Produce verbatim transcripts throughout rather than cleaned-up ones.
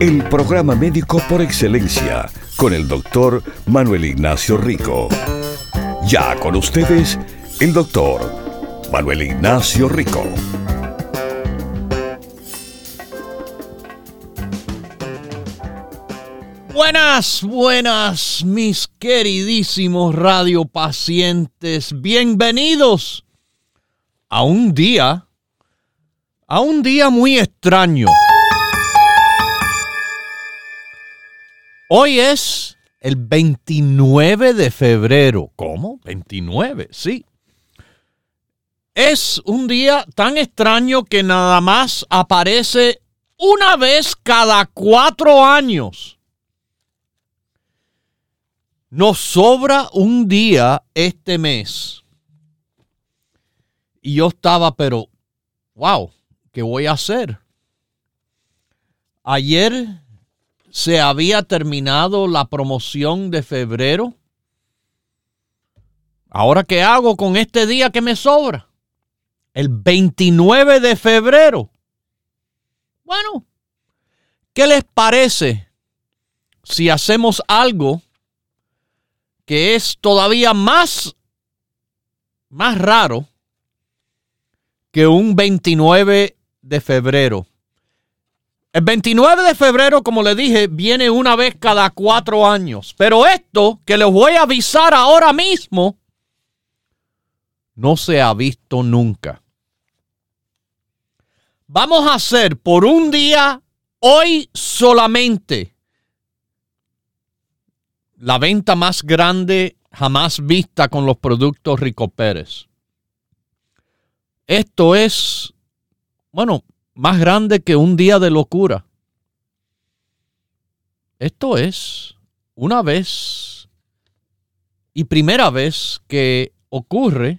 el programa médico por excelencia, con el doctor Manuel Ignacio Rico. Ya con ustedes, el doctor Manuel Ignacio Rico. Buenas, buenas, mis queridísimos radiopacientes. Bienvenidos a un día, a un día muy extraño. Hoy es el veintinueve de febrero. ¿Cómo? veintinueve, sí. Es un día tan extraño que nada más aparece una vez cada cuatro años. Nos sobra un día este mes. Y yo estaba, pero, wow, ¿qué voy a hacer? Ayer se había terminado la promoción de febrero. ¿Ahora qué hago con este día que me sobra? El veintinueve de febrero. Bueno, ¿qué les parece si hacemos algo que es todavía más, más raro que un veintinueve de febrero? El veintinueve de febrero, como le dije, viene una vez cada cuatro años. Pero esto que les voy a avisar ahora mismo no se ha visto nunca. Vamos a hacer por un día, hoy solamente, la venta más grande jamás vista con los productos Rico Pérez. Esto es, bueno, más grande que un día de locura. Esto es una vez y primera vez que ocurre.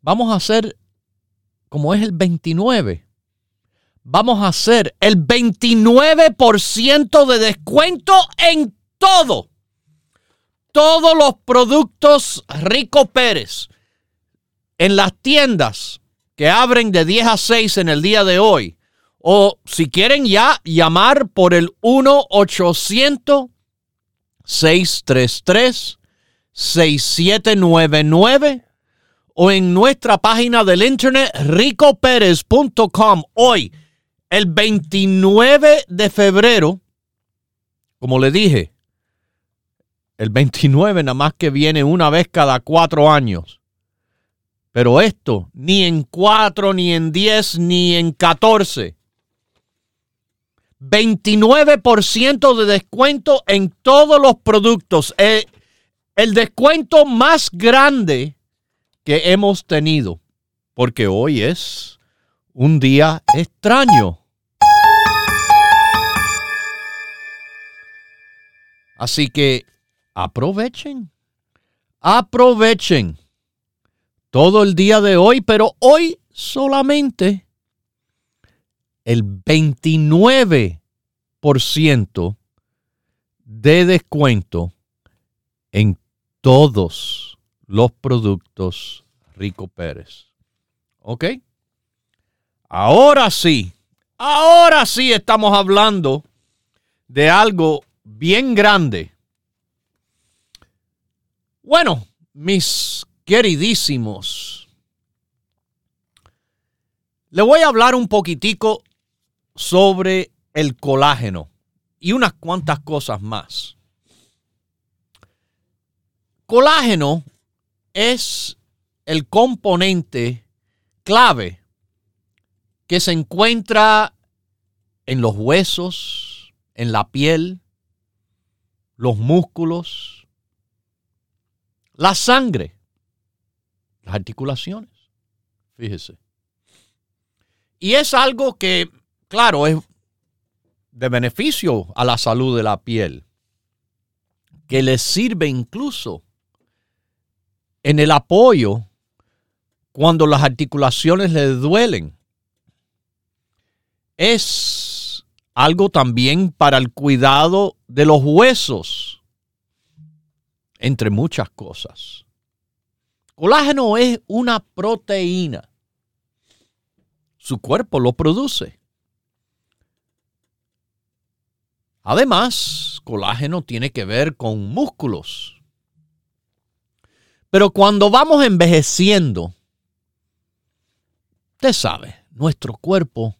Vamos a hacer, como es el veintinueve, vamos a hacer el veintinueve por ciento de descuento en todo. Todos los productos Rico Pérez en las tiendas que abren de diez a seis en el día de hoy. O si quieren ya llamar por el uno ochocientos seiscientos treinta y tres, sesenta y siete noventa y nueve o en nuestra página del internet rico perez punto com. Hoy, el veintinueve de febrero, como le dije, el veintinueve nada más que viene una vez cada cuatro años. Pero esto, ni en cuatro, ni en diez, ni en catorce. veintinueve por ciento de descuento en todos los productos. El, el descuento más grande que hemos tenido. Porque hoy es un día extraño. Así que aprovechen. Aprovechen. Todo el día de hoy, pero hoy solamente el veintinueve por ciento de descuento en todos los productos Rico Pérez. ¿Ok? Ahora sí, ahora sí estamos hablando de algo bien grande. Bueno, mis queridísimos, le voy a hablar un poquitico sobre el colágeno y unas cuantas cosas más. Colágeno es el componente clave que se encuentra en los huesos, en la piel, los músculos, la sangre, las articulaciones, fíjese. Y es algo que, claro, es de beneficio a la salud de la piel, que les sirve incluso en el apoyo cuando las articulaciones les duelen. Es algo también para el cuidado de los huesos, entre muchas cosas. Colágeno es una proteína. Su cuerpo lo produce. Además, colágeno tiene que ver con músculos. Pero cuando vamos envejeciendo, usted sabe, nuestro cuerpo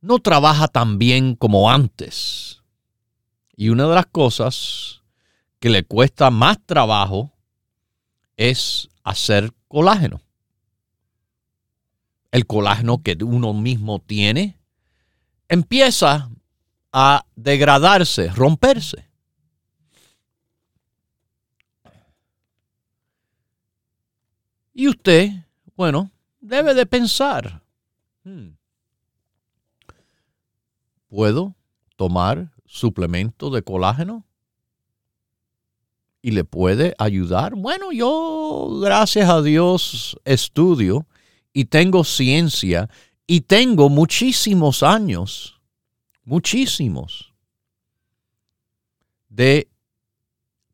no trabaja tan bien como antes. Y una de las cosas que le cuesta más trabajo es hacer colágeno. El colágeno que uno mismo tiene empieza a degradarse, romperse. Y usted, bueno, debe de pensar, ¿puedo tomar suplemento de colágeno? ¿Y le puede ayudar? Bueno, yo, gracias a Dios, estudio y tengo ciencia y tengo muchísimos años Muchísimos. de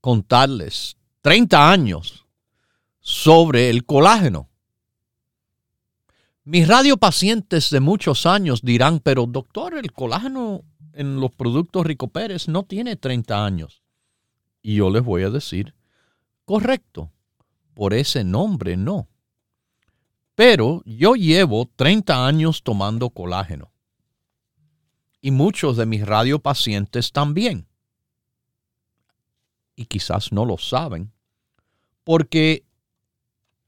contarles treinta años sobre el colágeno. Mis radiopacientes de muchos años dirán, pero doctor, el colágeno en los productos Rico Pérez no tiene treinta años. Y yo les voy a decir, correcto, por ese nombre no. Pero yo llevo treinta años tomando colágeno. Y muchos de mis radiopacientes también. Y quizás no lo saben, porque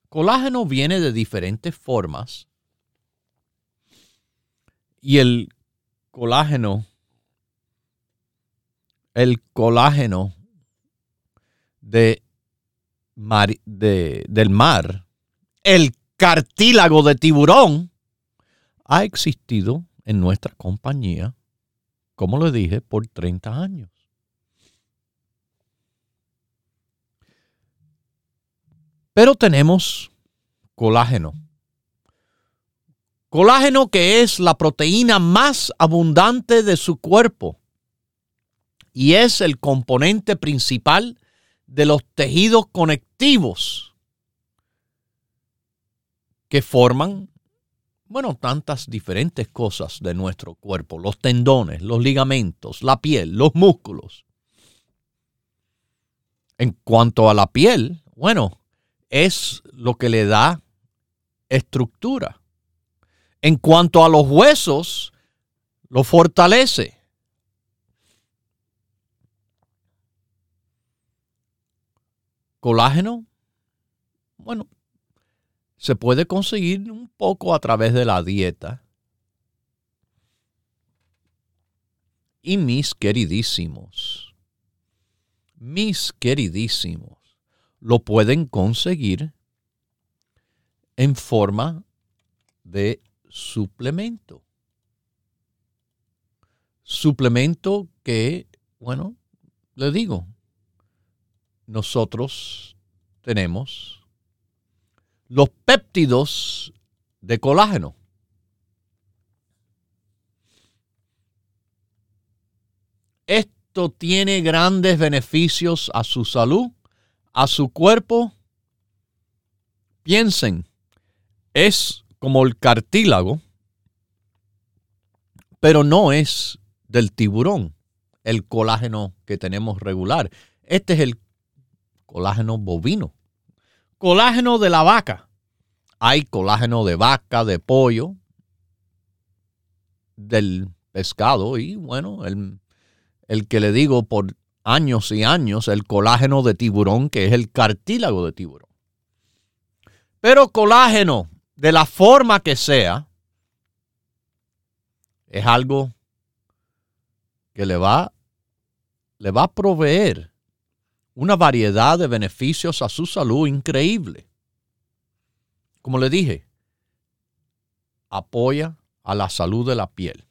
colágeno viene de diferentes formas. Y el colágeno, el colágeno de mar, de, del mar, el cartílago de tiburón, ha existido en nuestra compañía, como le dije, por treinta años. Pero tenemos colágeno. Colágeno que es la proteína más abundante de su cuerpo y es el componente principal de los tejidos conectivos que forman, bueno, tantas diferentes cosas de nuestro cuerpo, los tendones, los ligamentos, la piel, los músculos. En cuanto a la piel, bueno, es lo que le da estructura. En cuanto a los huesos, lo fortalece. Colágeno, bueno, se puede conseguir un poco a través de la dieta. Y mis queridísimos, mis queridísimos, lo pueden conseguir en forma de suplemento. Suplemento que, bueno, le digo, nosotros tenemos los péptidos de colágeno. Esto tiene grandes beneficios a su salud, a su cuerpo. Piensen, es como el cartílago, pero no es del tiburón, el colágeno que tenemos regular. Este es el colágeno bovino. Colágeno de la vaca. Hay colágeno de vaca, de pollo, del pescado y, bueno, el, el que le digo por años y años, el colágeno de tiburón, que es el cartílago de tiburón. Pero colágeno, de la forma que sea, es algo que le va, le va a proveer una variedad de beneficios a su salud increíble. Como le dije, apoya a la salud de la piel.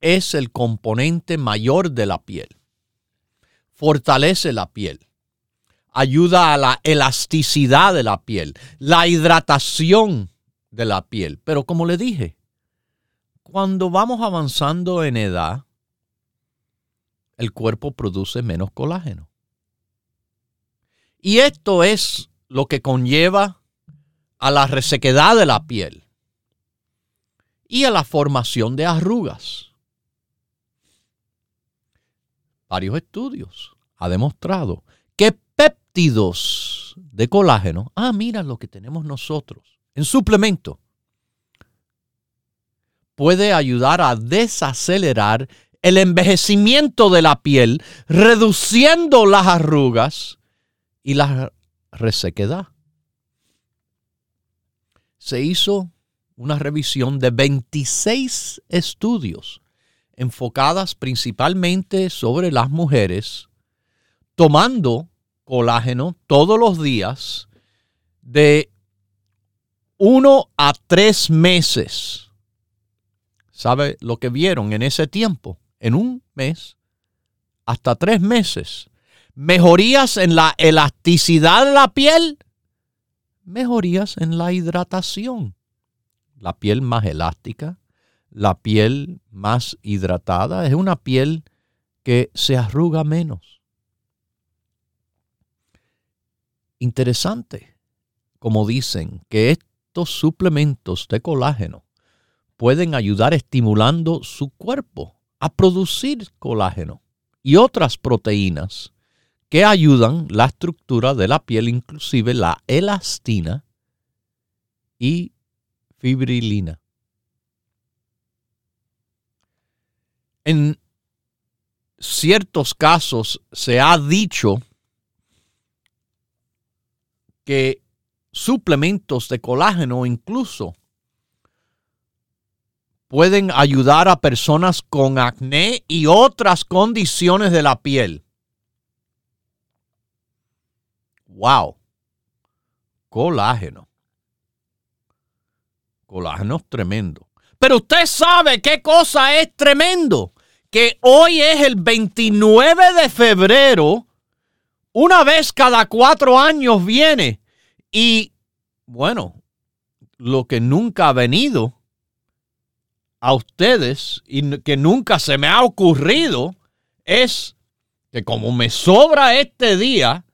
es el componente mayor de la piel. Fortalece la piel, ayuda a la elasticidad de la piel, la hidratación de la piel. Pero como le dije, cuando vamos avanzando en edad, el cuerpo produce menos colágeno. Y esto es lo que conlleva a la resequedad de la piel y a la formación de arrugas. Varios estudios han demostrado que péptidos de colágeno, ah, mira lo que tenemos nosotros en suplemento, puede ayudar a desacelerar el envejecimiento de la piel, reduciendo las arrugas y la resequedad. Se hizo una revisión de veintiséis estudios enfocadas principalmente sobre las mujeres tomando colágeno todos los días de uno a tres meses. ¿Sabe lo que vieron en ese tiempo? En un mes hasta tres meses. Mejorías en la elasticidad de la piel, mejorías en la hidratación. La piel más elástica, la piel más hidratada, es una piel que se arruga menos. Interesante, como dicen, que estos suplementos de colágeno pueden ayudar estimulando su cuerpo a producir colágeno y otras proteínas que ayudan la estructura de la piel, inclusive la elastina y fibrilina. En ciertos casos se ha dicho que suplementos de colágeno incluso pueden ayudar a personas con acné y otras condiciones de la piel. ¡Wow! Colágeno. Colágeno es tremendo. Pero usted sabe qué cosa es tremendo. Que hoy es el veintinueve de febrero. Una vez cada cuatro años viene. Y, bueno, lo que nunca ha venido a ustedes y que nunca se me ha ocurrido es que como me sobra este día,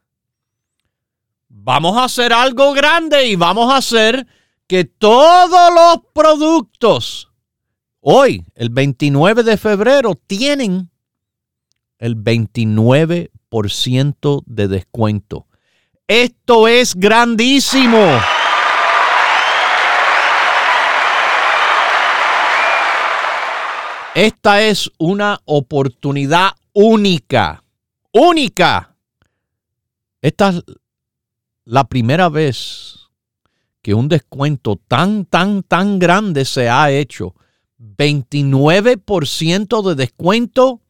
vamos a hacer algo grande y vamos a hacer que todos los productos hoy, el veintinueve de febrero, tienen el veintinueve por ciento de descuento. Esto es grandísimo. Esta es una oportunidad única, única. Esta es la primera vez que un descuento tan, tan, tan grande se ha hecho. veintinueve por ciento de descuento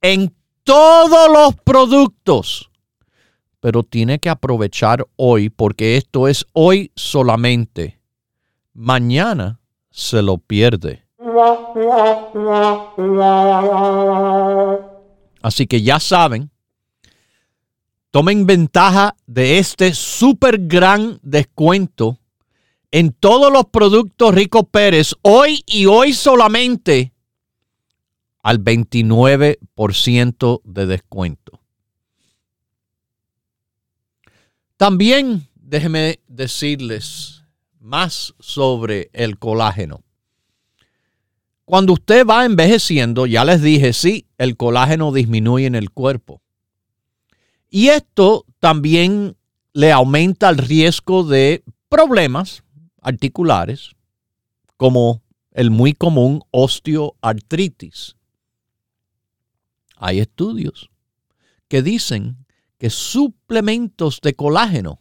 en todos los productos. Pero tiene que aprovechar hoy porque esto es hoy solamente. Mañana se lo pierde. Así que ya saben, tomen ventaja de este súper gran descuento en todos los productos Rico Pérez, hoy y hoy solamente, al veintinueve por ciento de descuento. También déjenme decirles más sobre el colágeno. Cuando usted va envejeciendo, ya les dije, sí, el colágeno disminuye en el cuerpo. Y esto también le aumenta el riesgo de problemas articulares, como el muy común osteoartritis. Hay estudios que dicen que suplementos de colágeno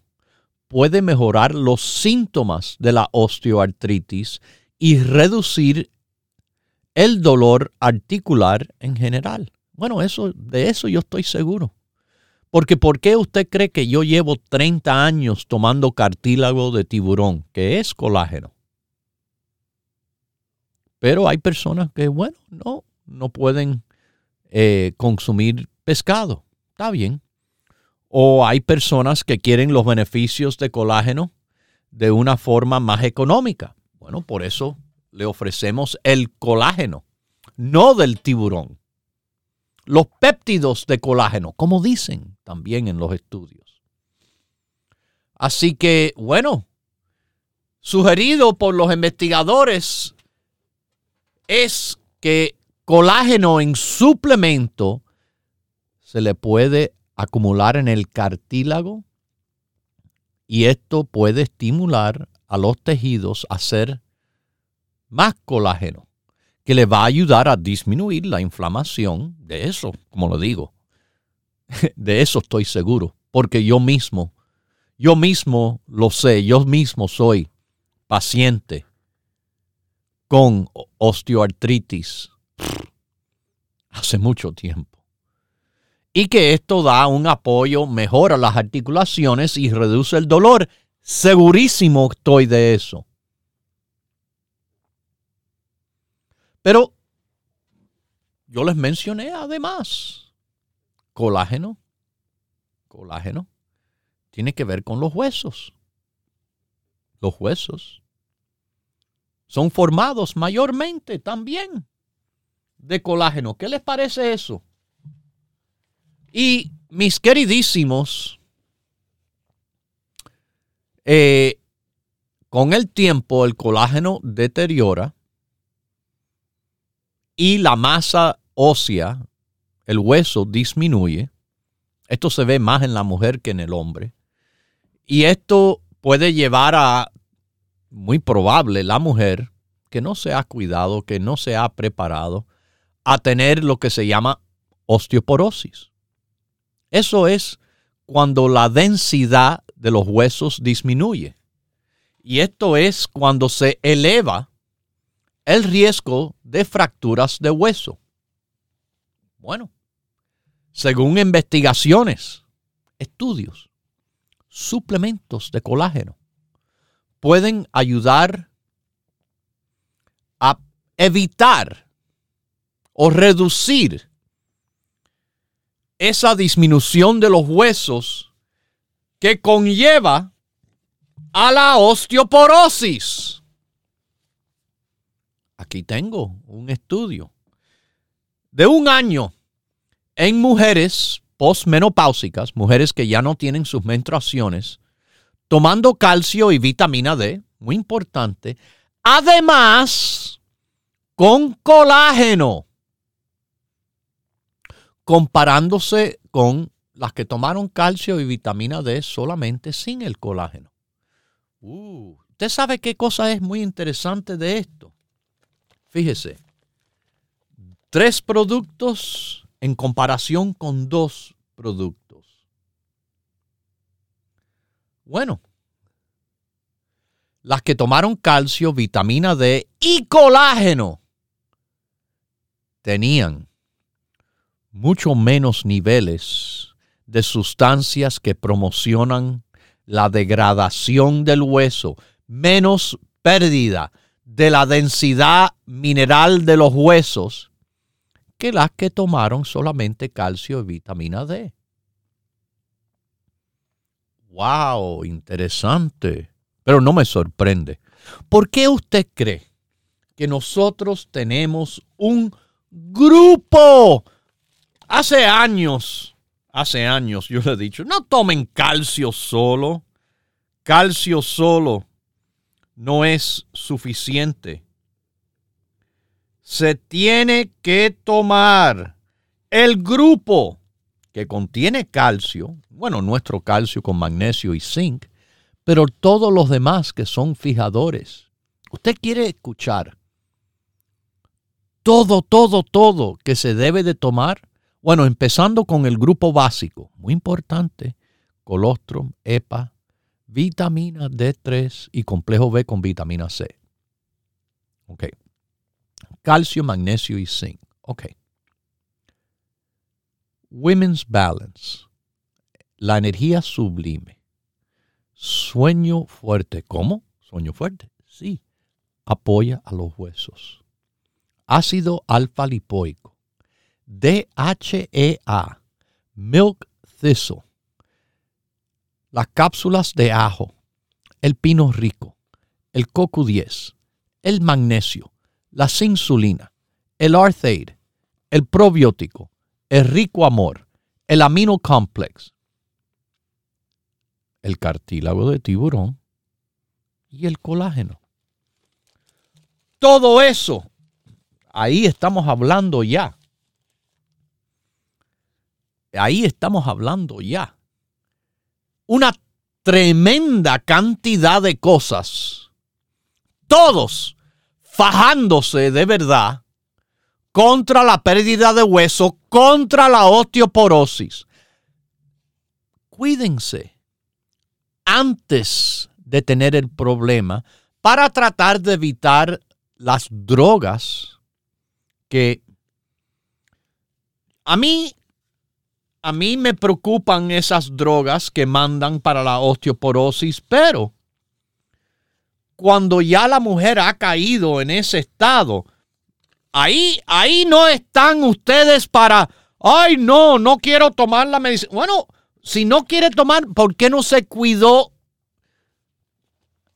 pueden mejorar los síntomas de la osteoartritis y reducir el dolor articular en general. Bueno, eso, de eso yo estoy seguro. Porque ¿por qué usted cree que yo llevo treinta años tomando cartílago de tiburón, que es colágeno? Pero hay personas que, bueno, no, no pueden eh, consumir pescado. Está bien. O hay personas que quieren los beneficios de colágeno de una forma más económica. Bueno, por eso le ofrecemos el colágeno, no del tiburón. Los péptidos de colágeno, como dicen también en los estudios. Así que, bueno, sugerido por los investigadores es que colágeno en suplemento se le puede acumular en el cartílago y esto puede estimular a los tejidos a hacer más colágeno, que le va a ayudar a disminuir la inflamación. De eso, como lo digo, de eso estoy seguro, porque yo mismo, yo mismo lo sé, yo mismo soy paciente con osteoartritis hace mucho tiempo. Y que esto da un apoyo, mejora las articulaciones y reduce el dolor. Segurísimo estoy de eso. Pero yo les mencioné además, colágeno, colágeno, tiene que ver con los huesos. Los huesos son formados mayormente también de colágeno. ¿Qué les parece eso? Y mis queridísimos, eh, con el tiempo el colágeno deteriora. Y la masa ósea, el hueso, disminuye. Esto se ve más en la mujer que en el hombre. Y esto puede llevar a, muy probable, la mujer que no se ha cuidado, que no se ha preparado, a tener lo que se llama osteoporosis. Eso es cuando la densidad de los huesos disminuye. Y esto es cuando se eleva el riesgo de fracturas de hueso. Bueno, según investigaciones, estudios, suplementos de colágeno pueden ayudar a evitar o reducir esa disminución de los huesos que conlleva a la osteoporosis. Aquí tengo un estudio de un año en mujeres posmenopáusicas, mujeres que ya no tienen sus menstruaciones, tomando calcio y vitamina D, muy importante, además con colágeno, comparándose con las que tomaron calcio y vitamina D solamente sin el colágeno. Uh, ¿usted sabe qué cosa es muy interesante de esto? Fíjese, tres productos en comparación con dos productos. Bueno, las que tomaron calcio, vitamina D y colágeno tenían mucho menos niveles de sustancias que promocionan la degradación del hueso, menos pérdida de la densidad mineral de los huesos que las que tomaron solamente calcio y vitamina D. ¡Wow! Interesante. Pero no me sorprende. ¿Por qué usted cree que nosotros tenemos un grupo? Hace años, hace años yo le he dicho, no tomen calcio solo, calcio solo. No es suficiente. Se tiene que tomar el grupo que contiene calcio, bueno, nuestro calcio con magnesio y zinc, pero todos los demás que son fijadores. Usted quiere escuchar todo, todo, todo que se debe de tomar. Bueno, empezando con el grupo básico, muy importante, colostrum, E P A, vitamina D tres y complejo B con vitamina C. Ok. Calcio, magnesio y zinc. Ok. Women's Balance. La energía sublime. Sueño fuerte. ¿Cómo? Sueño fuerte. Sí. Apoya a los huesos. ácido alfa-lipoico, D H E A, Milk Thistle, las cápsulas de ajo, el pino rico, el coco diez, el magnesio, la insulina, el Arthaid, el probiótico, el rico amor, el amino complex, el cartílago de tiburón y el colágeno. Todo eso, ahí estamos hablando ya. Ahí estamos hablando ya. Una tremenda cantidad de cosas. Todos fajándose de verdad contra la pérdida de hueso, contra la osteoporosis. Cuídense antes de tener el problema para tratar de evitar las drogas que a mí, a mí me preocupan esas drogas que mandan para la osteoporosis, pero cuando ya la mujer ha caído en ese estado, Ahí, ahí no están ustedes para, ay, no, no quiero tomar la medicina. Bueno, si no quiere tomar, ¿por qué no se cuidó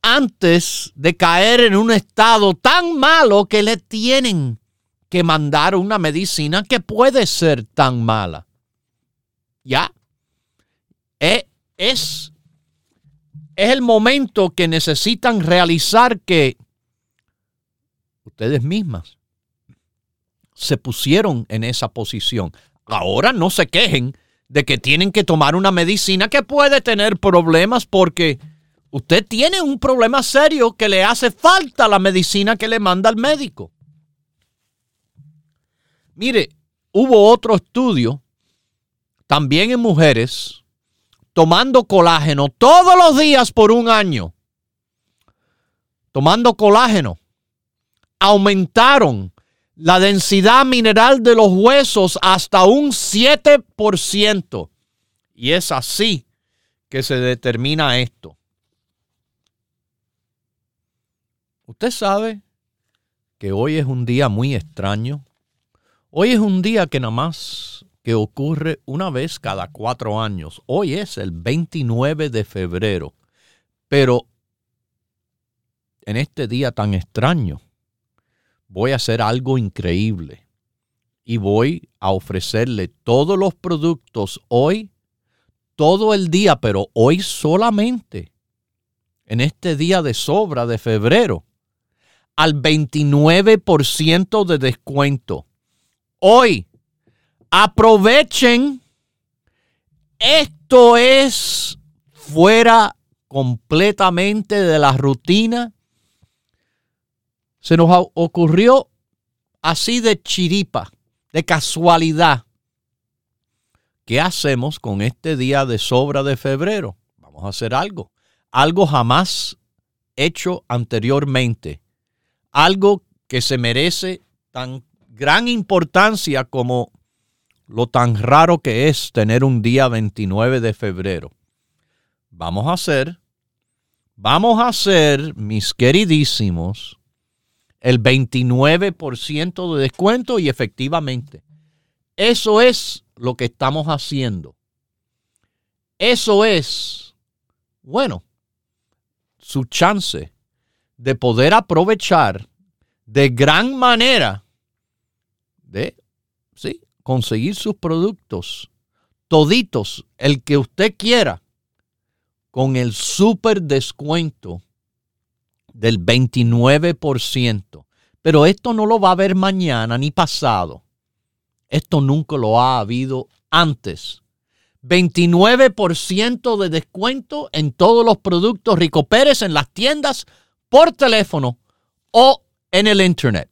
antes de caer en un estado tan malo que le tienen que mandar una medicina que puede ser tan mala? ¿Ya? Es, es, es el momento que necesitan realizar que ustedes mismas se pusieron en esa posición. Ahora no se quejen de que tienen que tomar una medicina que puede tener problemas porque usted tiene un problema serio que le hace falta la medicina que le manda el médico. Mire, hubo otro estudio también en mujeres tomando colágeno todos los días por un año. Tomando colágeno. Aumentaron la densidad mineral de los huesos hasta un siete por ciento. Y es así que se determina esto. Usted sabe que hoy es un día muy extraño. Hoy es un día que nada más que ocurre una vez cada cuatro años. Hoy es el veintinueve de febrero. Pero en este día tan extraño, voy a hacer algo increíble y voy a ofrecerle todos los productos hoy, todo el día, pero hoy solamente, en este día de sobra de febrero, al veintinueve por ciento de descuento. Hoy, aprovechen, esto es fuera completamente de la rutina. Se nos ocurrió así de chiripa, de casualidad. ¿Qué hacemos con este día de sobra de febrero? Vamos a hacer algo. Algo jamás hecho anteriormente. Algo que se merece tan gran importancia como lo tan raro que es tener un día veintinueve de febrero. Vamos a hacer, vamos a hacer, mis queridísimos, el veintinueve por ciento de descuento y efectivamente, eso es lo que estamos haciendo. Eso es, bueno, su chance de poder aprovechar de gran manera de sí, conseguir sus productos, toditos, el que usted quiera, con el súper descuento del veintinueve por ciento. Pero esto no lo va a haber mañana ni pasado. Esto nunca lo ha habido antes. veintinueve por ciento de descuento en todos los productos Rico Pérez en las tiendas, por teléfono o en el internet.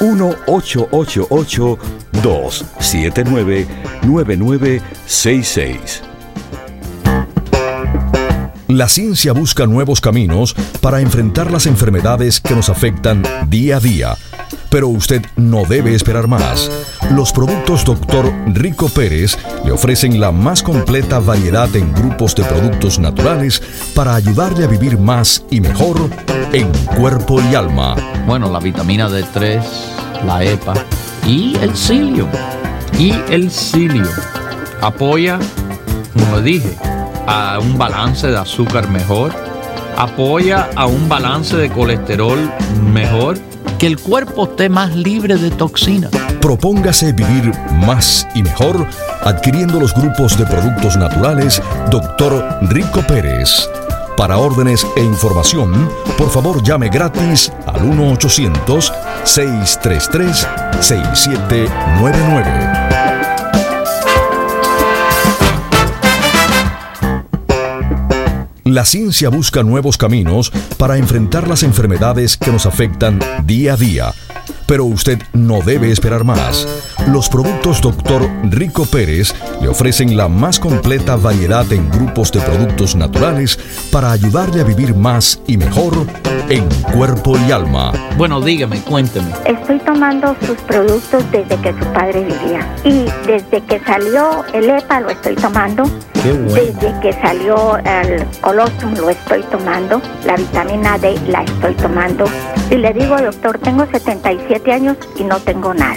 uno ocho ocho ocho dos siete nueve nueve nueve seis seis. La ciencia busca nuevos caminos para enfrentar las enfermedades que nos afectan día a día. Pero usted no debe esperar más. Los productos doctor Rico Pérez le ofrecen la más completa variedad en grupos de productos naturales para ayudarle a vivir más y mejor en cuerpo y alma. Bueno, la vitamina D tres, la E P A y el cilio. Y el cilio apoya, como dije, a un balance de azúcar mejor, apoya a un balance de colesterol mejor, que el cuerpo esté más libre de toxinas. Propóngase vivir más y mejor adquiriendo los grupos de productos naturales doctor Rico Pérez. Para órdenes e información, por favor llame gratis al uno ochocientos seiscientos treinta y tres sesenta y siete noventa y nueve. La ciencia busca nuevos caminos para enfrentar las enfermedades que nos afectan día a día. Pero usted no debe esperar más. Los productos doctor Rico Pérez le ofrecen la más completa variedad en grupos de productos naturales para ayudarle a vivir más y mejor en cuerpo y alma. Bueno, dígame, cuénteme. Estoy tomando sus productos desde que su padre vivía. Y desde que salió el E P A lo estoy tomando. Qué bueno. Desde que salió el colostrum lo estoy tomando. La vitamina D la estoy tomando. Y le digo, doctor, tengo setenta y siete años y no tengo nada.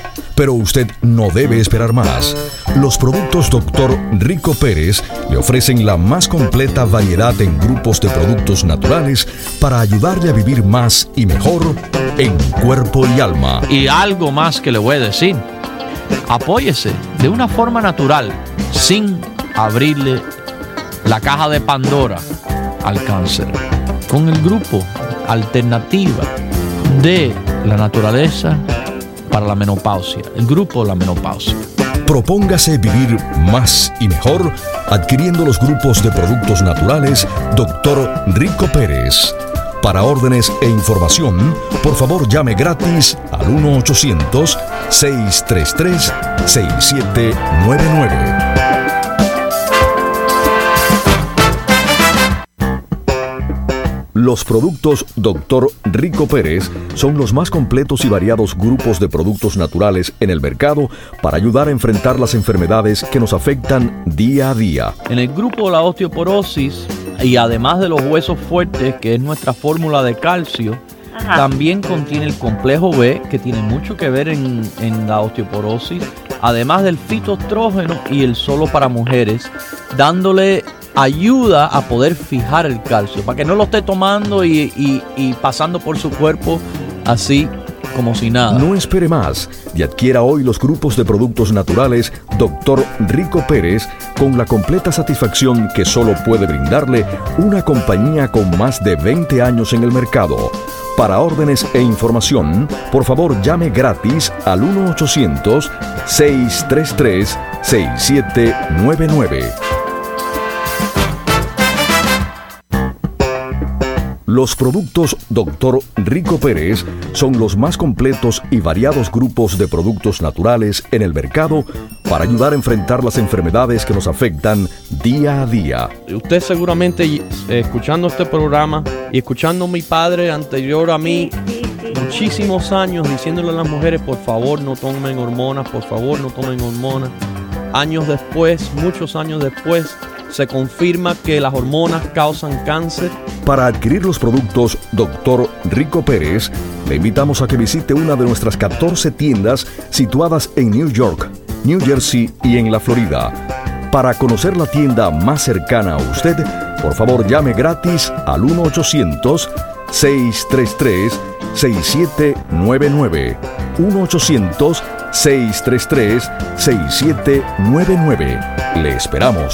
Pero usted no debe esperar más. Los productos doctor Rico Pérez le ofrecen la más completa variedad en grupos de productos naturales para ayudarle a vivir más y mejor en cuerpo y alma. Y algo más que le voy a decir. Apóyese de una forma natural, sin abrirle la caja de Pandora al cáncer, con el grupo alternativa de la naturaleza para la menopausia, el grupo de la menopausia. Propóngase vivir más y mejor adquiriendo los grupos de productos naturales doctor Rico Pérez. Para órdenes e información, por favor llame gratis al uno ochocientos seiscientos treinta y tres sesenta y siete noventa y nueve. Los productos doctor Rico Pérez son los más completos y variados grupos de productos naturales en el mercado para ayudar a enfrentar las enfermedades que nos afectan día a día. En el grupo de la osteoporosis, y además de los huesos fuertes, que es nuestra fórmula de calcio, ajá, también contiene el complejo B, que tiene mucho que ver en, en la osteoporosis, además del fitoestrógeno y el solo para mujeres, dándole ayuda a poder fijar el calcio para que no lo esté tomando y, y, y pasando por su cuerpo así como si nada. No espere más y adquiera hoy los grupos de productos naturales doctor Rico Pérez con la completa satisfacción que solo puede brindarle una compañía con más de veinte años en el mercado. Para órdenes e información, por favor llame gratis al uno ochocientos seiscientos treinta y tres sesenta y siete noventa y nueve. Los productos doctor Rico Pérez son los más completos y variados grupos de productos naturales en el mercado para ayudar a enfrentar las enfermedades que nos afectan día a día. Usted seguramente, escuchando este programa y escuchando a mi padre anterior a mí, muchísimos años diciéndole a las mujeres, por favor no tomen hormonas, por favor no tomen hormonas. Años después, muchos años después, se confirma que las hormonas causan cáncer. Para adquirir los productos doctor Rico Pérez, le invitamos a que visite una de nuestras catorce tiendas situadas en New York, New Jersey y en la Florida. Para conocer la tienda más cercana a usted, por favor llame gratis al uno ochocientos seiscientos treinta y tres sesenta y siete noventa y nueve. uno ochocientos seis tres tres, seis siete nueve nueve. Le esperamos.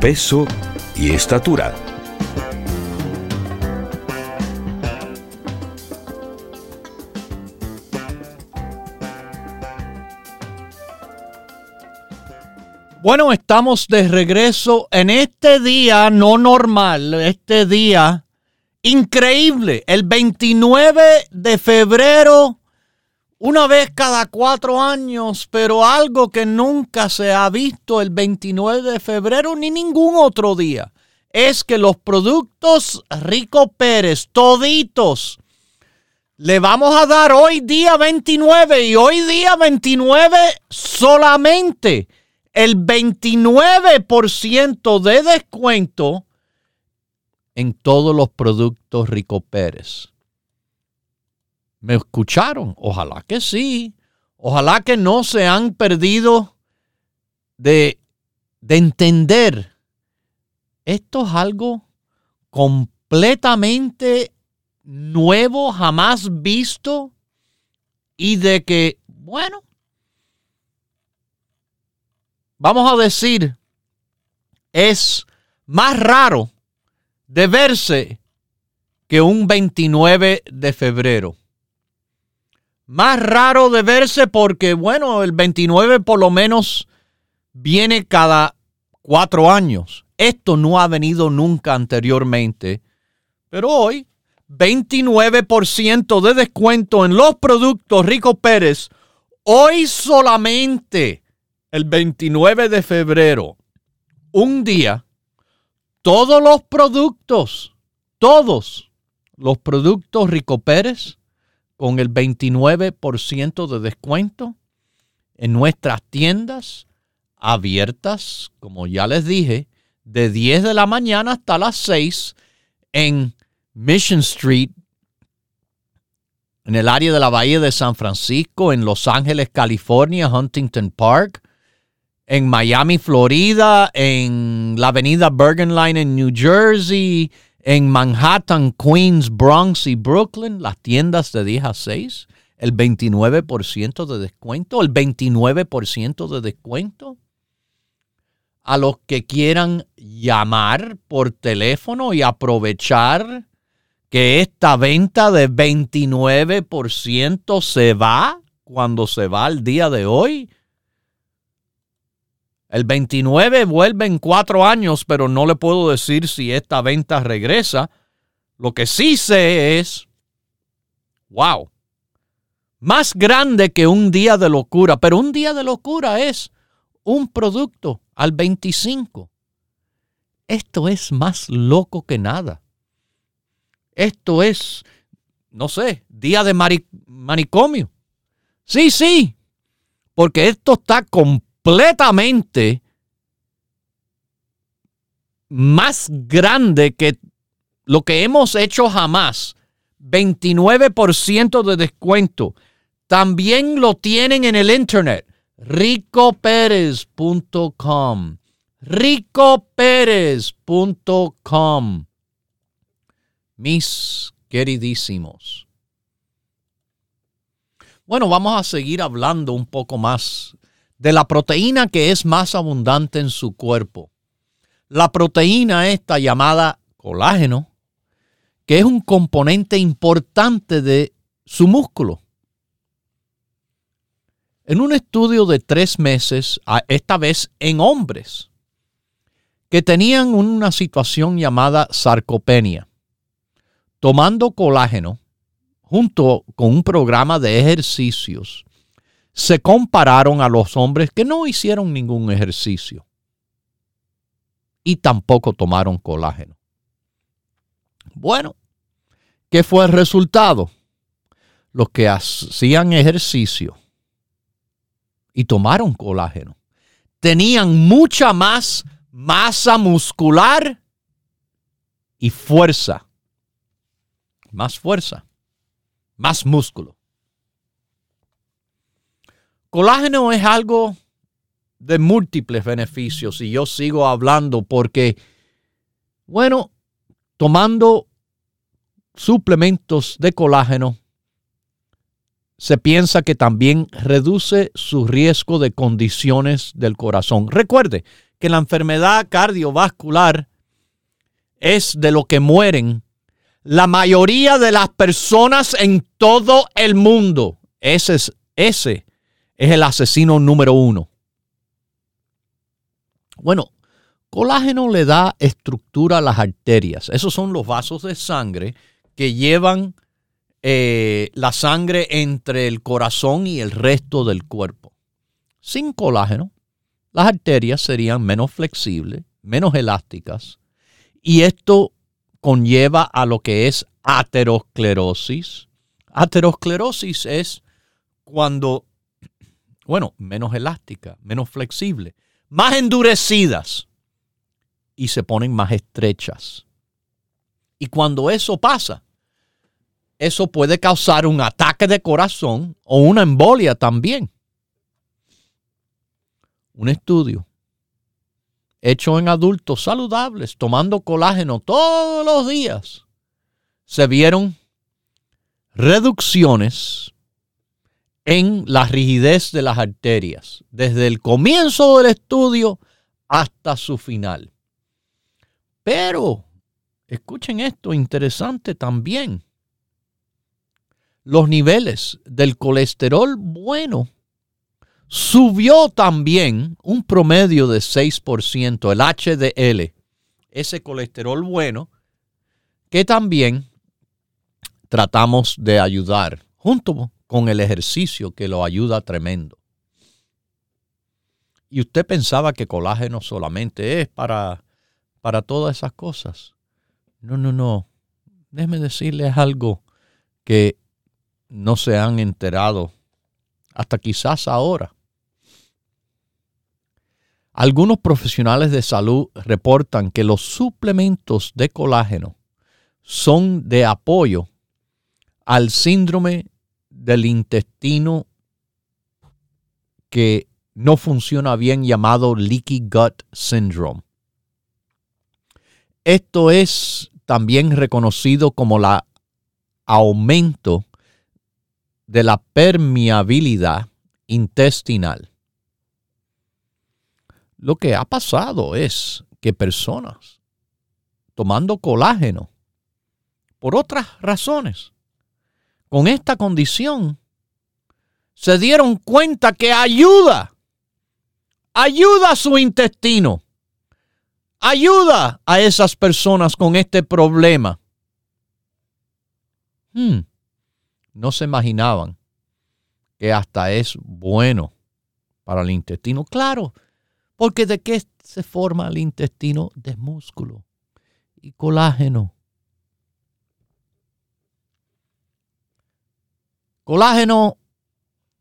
peso y estatura. Bueno, estamos de regreso en este día no normal, este día increíble, el veintinueve de febrero, una vez cada cuatro años, pero algo que nunca se ha visto el veintinueve de febrero ni ningún otro día, es que los productos Rico Pérez, toditos, le vamos a dar hoy día veintinueve y hoy día veintinueve solamente. El veintinueve por ciento de descuento en todos los productos Rico Pérez. ¿Me escucharon? Ojalá que sí. Ojalá que no se han perdido de, de entender. Esto es algo completamente nuevo, jamás visto, y de que, bueno, vamos a decir, es más raro de verse que un veintinueve de febrero. Más raro de verse porque, bueno, el veintinueve por lo menos viene cada cuatro años. Esto no ha venido nunca anteriormente, pero hoy veintinueve por ciento de descuento en los productos Rico Pérez. Hoy solamente. El veintinueve de febrero, un día, todos los productos, todos los productos Rico Pérez con el veintinueve por ciento de descuento en nuestras tiendas abiertas, como ya les dije, de diez de la mañana hasta las seis en Mission Street, en el área de la Bahía de San Francisco, en Los Ángeles, California, Huntington Park. En Miami, Florida, en la avenida Bergen Line en New Jersey, en Manhattan, Queens, Bronx y Brooklyn, las tiendas de diez a seis, el veintinueve por ciento de descuento, el veintinueve por ciento de descuento. A los que quieran llamar por teléfono y aprovechar que esta venta de veintinueve por ciento se va cuando se va el día de hoy. El veintinueve vuelve en cuatro años, pero no le puedo decir si esta venta regresa. Lo que sí sé es, wow, más grande que un día de locura. Pero un día de locura es un producto al veinticinco. Esto es más loco que nada. Esto es, no sé, día de mari- manicomio. Sí, sí, porque esto está completamente. completamente más grande que lo que hemos hecho jamás. veintinueve por ciento de descuento. También lo tienen en el internet. rico perez punto com. rico perez punto com. Mis queridísimos. Bueno, vamos a seguir hablando un poco más de la proteína que es más abundante en su cuerpo. La proteína esta llamada colágeno, que es un componente importante de su músculo. En un estudio de tres meses, esta vez en hombres, que tenían una situación llamada sarcopenia, tomando colágeno junto con un programa de ejercicios, se compararon a los hombres que no hicieron ningún ejercicio y tampoco tomaron colágeno. Bueno, ¿qué fue el resultado? los que hacían ejercicio y tomaron colágeno tenían mucha más masa muscular y fuerza. Más fuerza, más músculo. Colágeno es algo de múltiples beneficios y yo sigo hablando porque, bueno, tomando suplementos de colágeno, se piensa que también reduce su riesgo de condiciones del corazón. Recuerde que la enfermedad cardiovascular es de lo que mueren la mayoría de las personas en todo el mundo. Ese es, ese es el asesino número uno. Bueno, colágeno le da estructura a las arterias. Esos son los vasos de sangre que llevan eh, la sangre entre el corazón y el resto del cuerpo. Sin colágeno, las arterias serían menos flexibles, menos elásticas, y esto conlleva a lo que es aterosclerosis. Aterosclerosis es cuando, bueno, menos elástica, menos flexible, más endurecidas y se ponen más estrechas. Y cuando eso pasa, eso puede causar un ataque de corazón o una embolia también. Un estudio hecho en adultos saludables, tomando colágeno todos los días, se vieron reducciones en la rigidez de las arterias, desde el comienzo del estudio hasta su final. Pero, escuchen esto, interesante también, los niveles del colesterol bueno subió también un promedio de seis por ciento, el H D L, ese colesterol bueno, que también tratamos de ayudar junto con el ejercicio que lo ayuda tremendo. Y usted pensaba que colágeno solamente es para, para todas esas cosas. No, no, no. Déjeme decirles algo que no se han enterado hasta quizás ahora. Algunos profesionales de salud reportan que los suplementos de colágeno son de apoyo al síndrome del intestino que no funciona bien, llamado leaky gut syndrome. Esto es también reconocido como el aumento de la permeabilidad intestinal. Lo que ha pasado es que personas tomando colágeno por otras razones, con esta condición, se dieron cuenta que ayuda, ayuda a su intestino, ayuda a esas personas con este problema. Hmm. No se imaginaban que hasta es bueno para el intestino. Claro, porque ¿de qué se forma el intestino? De músculo y colágeno. Colágeno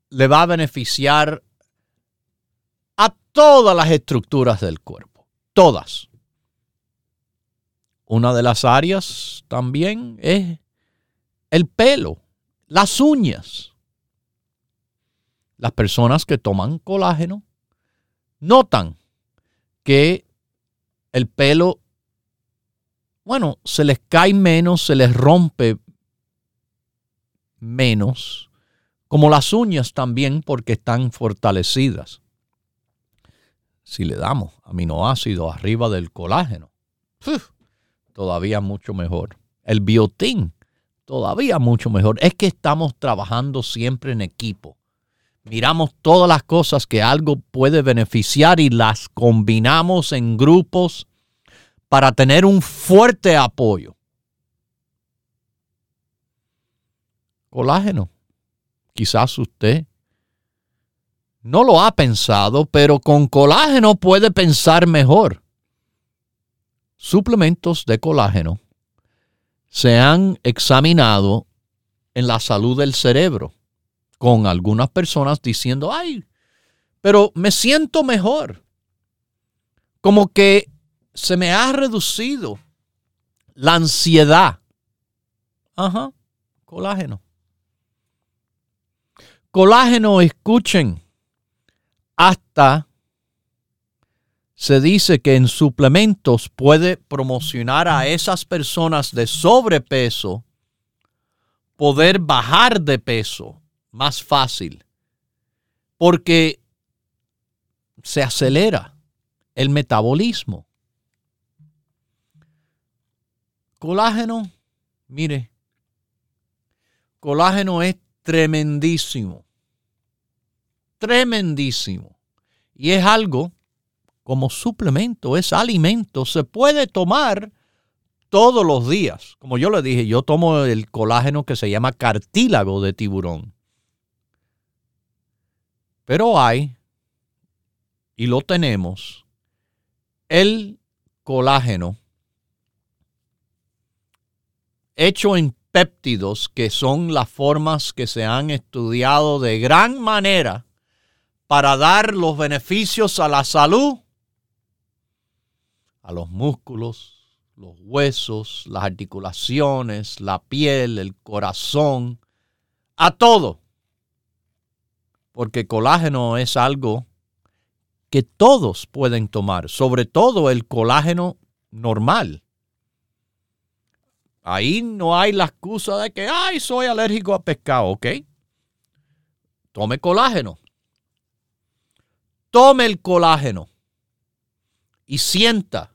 le va a beneficiar a todas las estructuras del cuerpo, todas. Una de las áreas también es el pelo. Las uñas. Las personas que toman colágeno notan que el pelo, bueno, se les cae menos, se les rompe menos, como las uñas también porque están fortalecidas. Si le damos aminoácidos arriba del colágeno, ¡puf!, todavía mucho mejor. El biotín. Todavía mucho mejor. Es que estamos trabajando siempre en equipo. Miramos todas las cosas que algo puede beneficiar y las combinamos en grupos para tener un fuerte apoyo. Colágeno. Quizás usted no lo ha pensado, pero con colágeno puede pensar mejor. Suplementos de colágeno se han examinado en la salud del cerebro, con algunas personas diciendo, ay, pero me siento mejor. Como que se me ha reducido la ansiedad. Ajá, colágeno. Colágeno, escuchen, hasta se dice que en suplementos puede promocionar a esas personas de sobrepeso poder bajar de peso más fácil, porque se acelera el metabolismo. Colágeno, mire, colágeno es tremendísimo, tremendísimo. Y es algo como suplemento, es alimento, se puede tomar todos los días. Como yo le dije, yo tomo el colágeno que se llama cartílago de tiburón. Pero hay, y lo tenemos, el colágeno hecho en péptidos, que son las formas que se han estudiado de gran manera para dar los beneficios a la salud, a los músculos, los huesos, las articulaciones, la piel, el corazón, a todo. Porque colágeno es algo que todos pueden tomar, sobre todo el colágeno normal. Ahí no hay la excusa de que, ay, soy alérgico a pescado, ¿ok? Tome colágeno. Tome el colágeno y sienta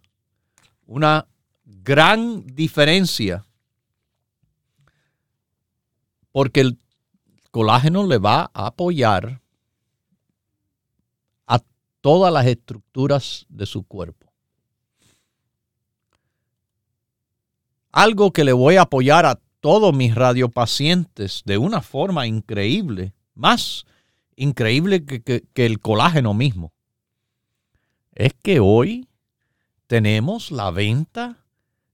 una gran diferencia, porque el colágeno le va a apoyar a todas las estructuras de su cuerpo. Algo que le voy a apoyar a todos mis radiopacientes de una forma increíble, más increíble que, que, que el colágeno mismo. Es que hoy tenemos la venta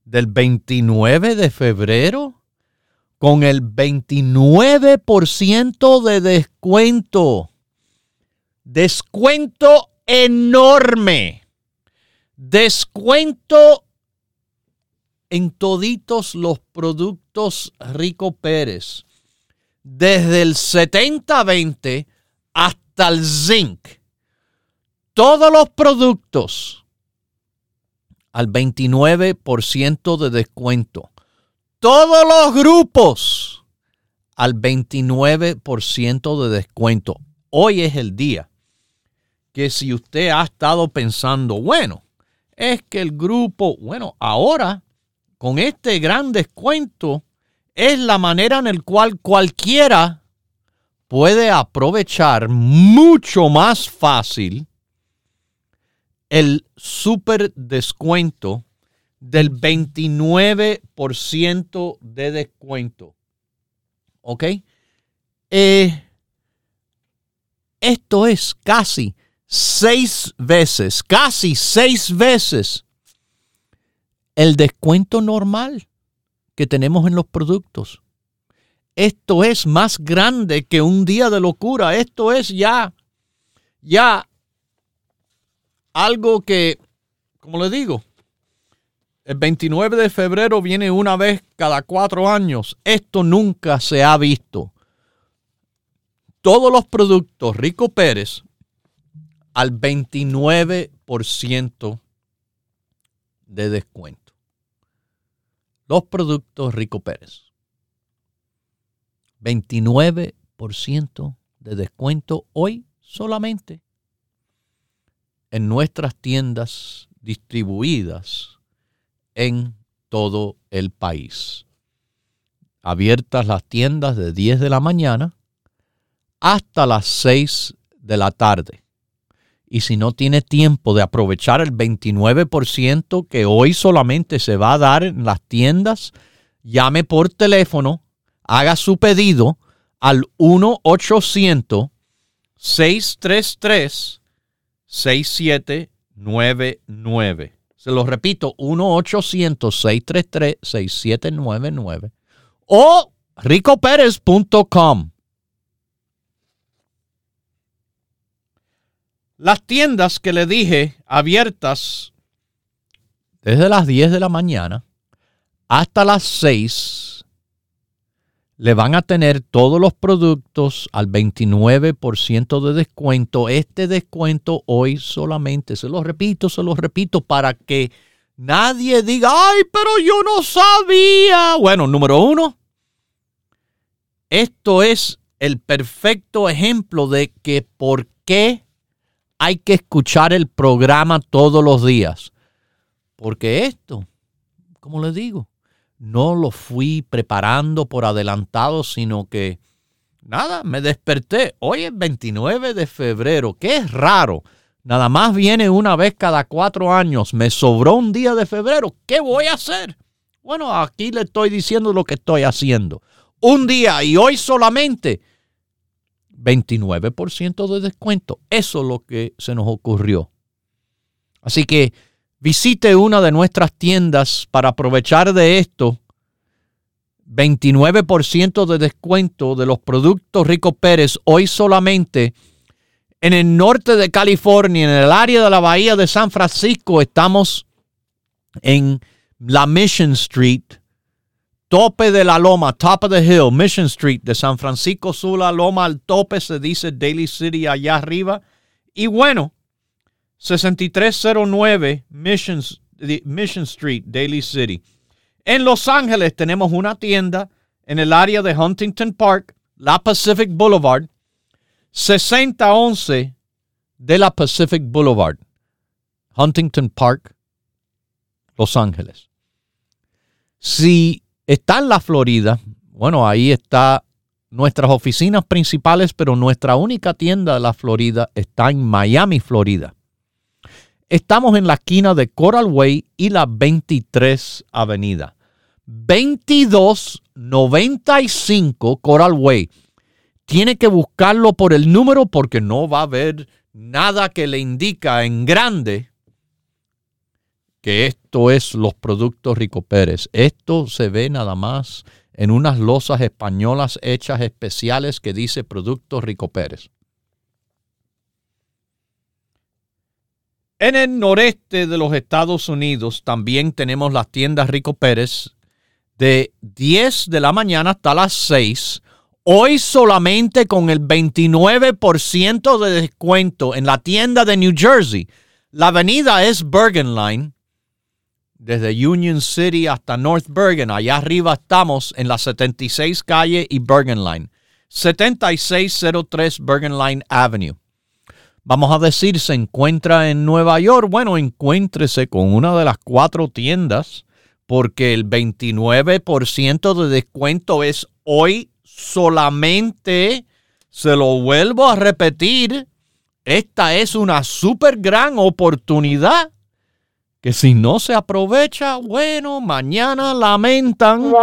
del veintinueve de febrero con el veintinueve por ciento de descuento. Descuento enorme. Descuento enorme. En toditos los productos Rico Pérez, desde el setenta veinte hasta el zinc. Todos los productos al veintinueve por ciento de descuento. Todos los grupos al veintinueve por ciento de descuento. Hoy es el día que si usted ha estado pensando, bueno, es que el grupo, bueno, ahora, con este gran descuento es la manera en la cual cualquiera puede aprovechar mucho más fácil el super descuento del veintinueve por ciento de descuento. ¿Ok? Eh, esto es casi seis veces, casi seis veces el descuento normal que tenemos en los productos. Esto es más grande que un día de locura. Esto es ya, ya algo que, como le digo, el veintinueve de febrero viene una vez cada cuatro años. Esto nunca se ha visto. Todos los productos Rico Pérez al veintinueve por ciento de descuento. Los productos Rico Pérez. veintinueve por ciento de descuento hoy solamente en nuestras tiendas distribuidas en todo el país. Abiertas las tiendas de diez de la mañana hasta las seis de la tarde. Y si no tiene tiempo de aprovechar el veintinueve por ciento que hoy solamente se va a dar en las tiendas, llame por teléfono, haga su pedido al uno ochocientos seis tres tres seis siete nueve nueve. Se lo repito, uno ochocientos seis tres tres seis siete nueve nueve. O rico pérez punto com. Las tiendas que le dije abiertas desde las diez de la mañana hasta las seis le van a tener todos los productos al veintinueve por ciento de descuento. Este descuento hoy solamente, se los repito, se los repito para que nadie diga, ay, pero yo no sabía. Bueno, número uno, esto es el perfecto ejemplo de que por qué hay que escuchar el programa todos los días. Porque esto, como les digo, no lo fui preparando por adelantado, sino que nada, me desperté. Hoy es veintinueve de febrero, que es raro. Nada más viene una vez cada cuatro años. Me sobró un día de febrero. ¿Qué voy a hacer? Bueno, aquí le estoy diciendo lo que estoy haciendo. Un día y hoy solamente veintinueve por ciento de descuento. Eso es lo que se nos ocurrió. Así que visite una de nuestras tiendas para aprovechar de esto. veintinueve por ciento de descuento de los productos Rico Pérez hoy solamente. En el norte de California, en el área de la Bahía de San Francisco, estamos en la Mission Street, tope de la loma, top of the hill, Mission Street de San Francisco Sur, la loma al tope, se dice Daly City allá arriba. Y bueno, sesenta y tres cero nueve Mission, Mission Street, Daly City. En Los Ángeles tenemos una tienda en el área de Huntington Park, la Pacific Boulevard, sesenta once de la Pacific Boulevard, Huntington Park, Los Ángeles. Si está en la Florida, bueno, ahí están nuestras oficinas principales, pero nuestra única tienda de la Florida está en Miami, Florida. Estamos en la esquina de Coral Way y la veintitrés Avenida. veintidós noventa y cinco Coral Way. Tiene que buscarlo por el número porque no va a haber nada que le indica en grande que esto es los productos Rico Pérez. Esto se ve nada más en unas losas españolas hechas especiales que dice productos Rico Pérez. En el noreste de los Estados Unidos también tenemos las tiendas Rico Pérez de diez de la mañana hasta las seis. Hoy solamente con el veintinueve por ciento de descuento en la tienda de New Jersey. La avenida es Bergen Line, desde Union City hasta North Bergen. Allá arriba estamos en la setenta y seis calle y Bergen Line. setenta y seis cero tres Bergen Line Avenue. Vamos a decir, se encuentra en Nueva York. Bueno, encuéntrese con una de las cuatro tiendas porque el veintinueve por ciento de descuento es hoy. Solamente, se lo vuelvo a repetir, esta es una súper gran oportunidad que si no se aprovecha, bueno, mañana lamentan.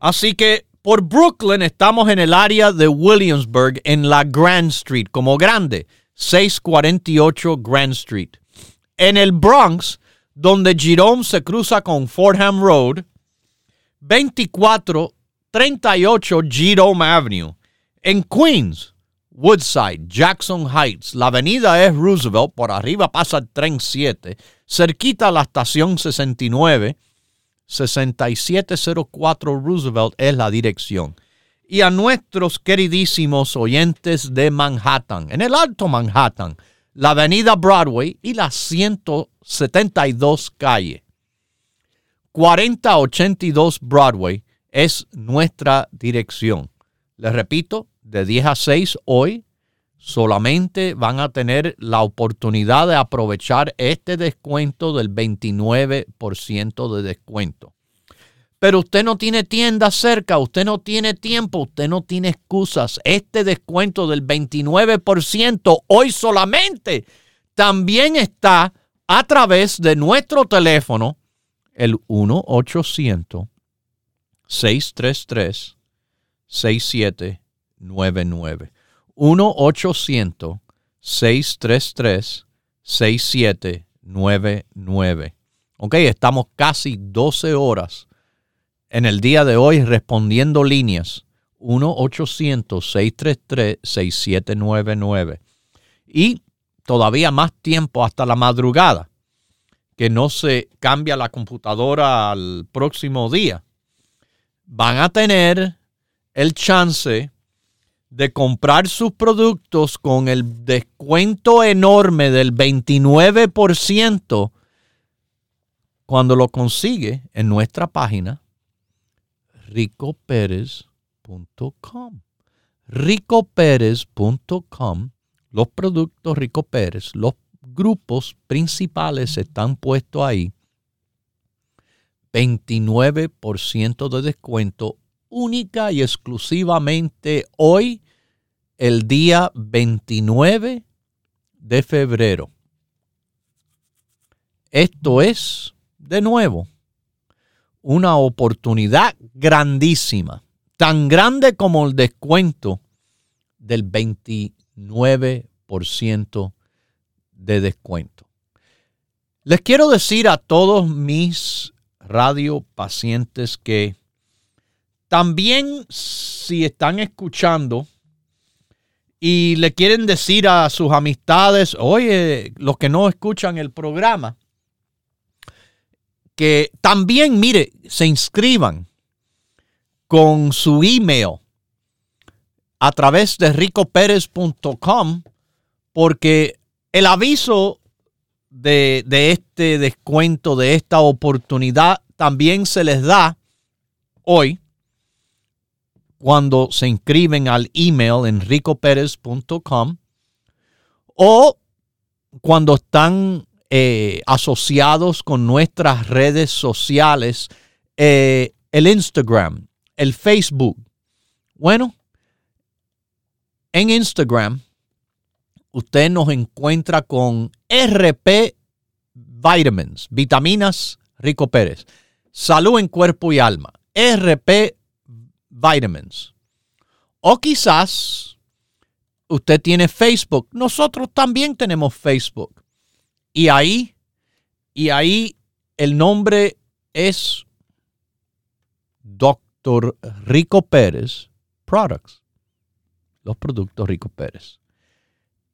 Así que por Brooklyn estamos en el área de Williamsburg, en la Grand Street, como grande, seiscientos cuarenta y ocho Grand Street. En el Bronx, donde Jerome se cruza con Fordham Road, veinticuatro treinta y ocho Jerome Avenue. En Queens, Woodside, Jackson Heights. La avenida es Roosevelt. Por arriba pasa el tren siete. Cerquita la estación sesenta y nueve. sesenta y siete cero cuatro Roosevelt es la dirección. Y a nuestros queridísimos oyentes de Manhattan, en el Alto Manhattan, la avenida Broadway y la ciento setenta y dos calle. cuarenta ochenta y dos Broadway es nuestra dirección. Les repito, de diez a seis hoy solamente van a tener la oportunidad de aprovechar este descuento del veintinueve por ciento de descuento. Pero usted no tiene tienda cerca, usted no tiene tiempo, usted no tiene excusas. Este descuento del veintinueve por ciento hoy solamente también está a través de nuestro teléfono. El uno ochocientos seiscientos treinta y tres sesenta y siete noventa y nueve. uno ochocientos seiscientos treinta y tres sesenta y siete noventa y nueve. Ok, estamos casi doce horas en el día de hoy respondiendo líneas uno ochocientos seiscientos treinta y tres, sesenta y siete noventa y nueve y todavía más tiempo hasta la madrugada, que no se cambia la computadora al próximo día. Van a tener el chance de comprar sus productos con el descuento enorme del veintinueve por ciento cuando lo consigue en nuestra página rico perez punto com. rico perez punto com. Los productos Rico Pérez, los grupos principales están puestos ahí. veintinueve por ciento de descuento única y exclusivamente hoy, el día veintinueve de febrero. Esto es, de nuevo, una oportunidad grandísima, tan grande como el descuento del veintinueve por ciento de descuento. Les quiero decir a todos mis radiopacientes que también, si están escuchando y le quieren decir a sus amistades, oye, los que no escuchan el programa, que también, mire, se inscriban con su email a través de rico perez punto com, porque el aviso de, de este descuento, de esta oportunidad, también se les da hoy cuando se inscriben al email en rico perez punto com o cuando están eh, asociados con nuestras redes sociales, eh, el Instagram, el Facebook. Bueno, en Instagram usted nos encuentra con R P Vitamins, vitaminas Rico Pérez, Salud en Cuerpo y Alma, R P Vitamins. O quizás usted tiene Facebook. Nosotros también tenemos Facebook. Y ahí, y ahí el nombre es doctor Rico Pérez Products. Los productos Rico Pérez.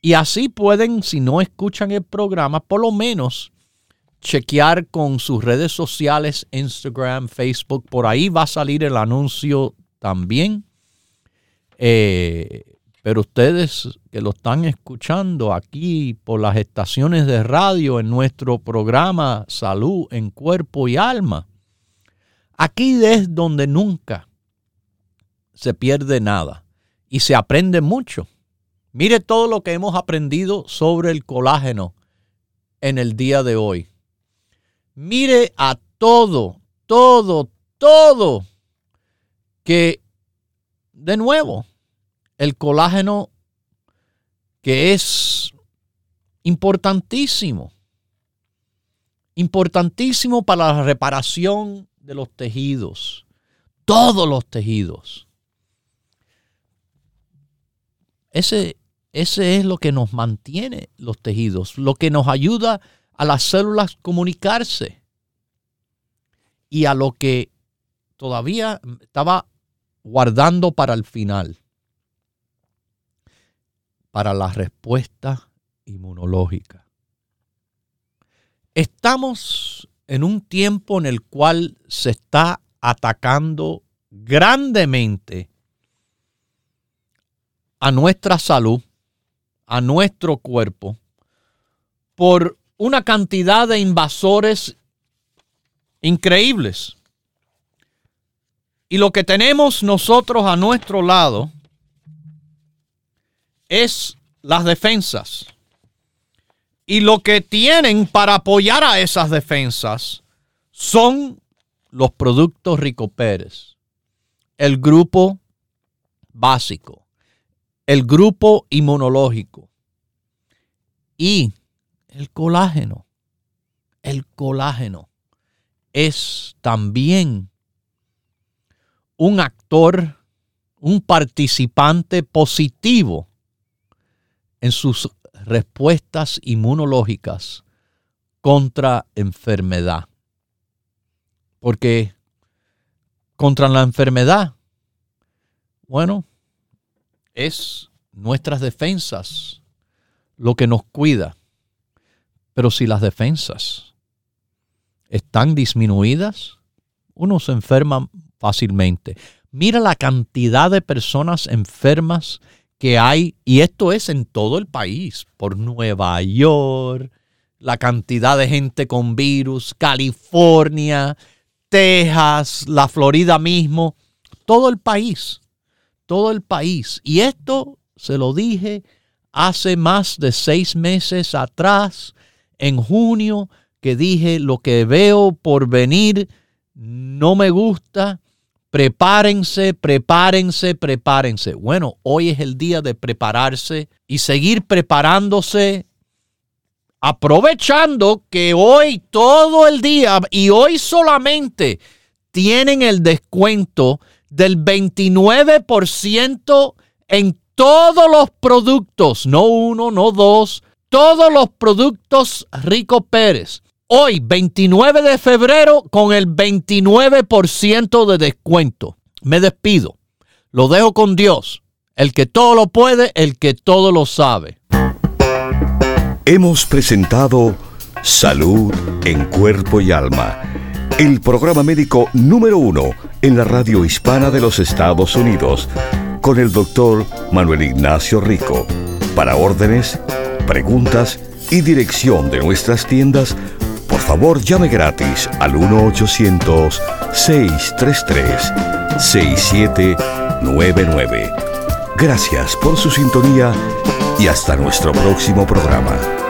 Y así pueden, si no escuchan el programa, por lo menos chequear con sus redes sociales, Instagram, Facebook. Por ahí va a salir el anuncio también, eh, pero ustedes que lo están escuchando aquí por las estaciones de radio en nuestro programa Salud en Cuerpo y Alma, aquí es donde nunca se pierde nada y se aprende mucho. Mire todo lo que hemos aprendido sobre el colágeno en el día de hoy. Mire a todo, todo, todo. Que, de nuevo, el colágeno, que es importantísimo, importantísimo para la reparación de los tejidos, todos los tejidos. Ese, ese es lo que nos mantiene los tejidos, lo que nos ayuda a las células comunicarse y a lo que todavía estaba guardando para el final, para la respuesta inmunológica. Estamos en un tiempo en el cual se está atacando grandemente a nuestra salud, a nuestro cuerpo, por una cantidad de invasores increíbles. Y lo que tenemos nosotros a nuestro lado es las defensas. Y lo que tienen para apoyar a esas defensas son los productos Rico Pérez. El grupo básico, el grupo inmunológico y el colágeno. El colágeno es también un actor, un participante positivo en sus respuestas inmunológicas contra enfermedad. Porque contra la enfermedad, bueno, es nuestras defensas lo que nos cuida. Pero si las defensas están disminuidas, uno se enferma fácilmente. Mira la cantidad de personas enfermas que hay, y esto es en todo el país, por Nueva York, la cantidad de gente con virus, California, Texas, la Florida mismo, todo el país, todo el país. Y esto se lo dije hace más de seis meses atrás, en junio, que dije lo que veo por venir no me gusta. Prepárense, prepárense, prepárense. Bueno, hoy es el día de prepararse y seguir preparándose, aprovechando que hoy todo el día y hoy solamente tienen el descuento del veintinueve por ciento en todos los productos, no uno, no dos, todos los productos Rico Pérez. Hoy, veintinueve de febrero, con el veintinueve por ciento de descuento. Me despido. Lo dejo con Dios, el que todo lo puede, el que todo lo sabe. Hemos presentado Salud en Cuerpo y Alma, el programa médico número uno en la radio hispana de los Estados Unidos, con el doctor Manuel Ignacio Rico. Para órdenes, preguntas y dirección de nuestras tiendas, por favor, llame gratis al uno ochocientos seiscientos treinta y tres, sesenta y siete noventa y nueve. Gracias por su sintonía y hasta nuestro próximo programa.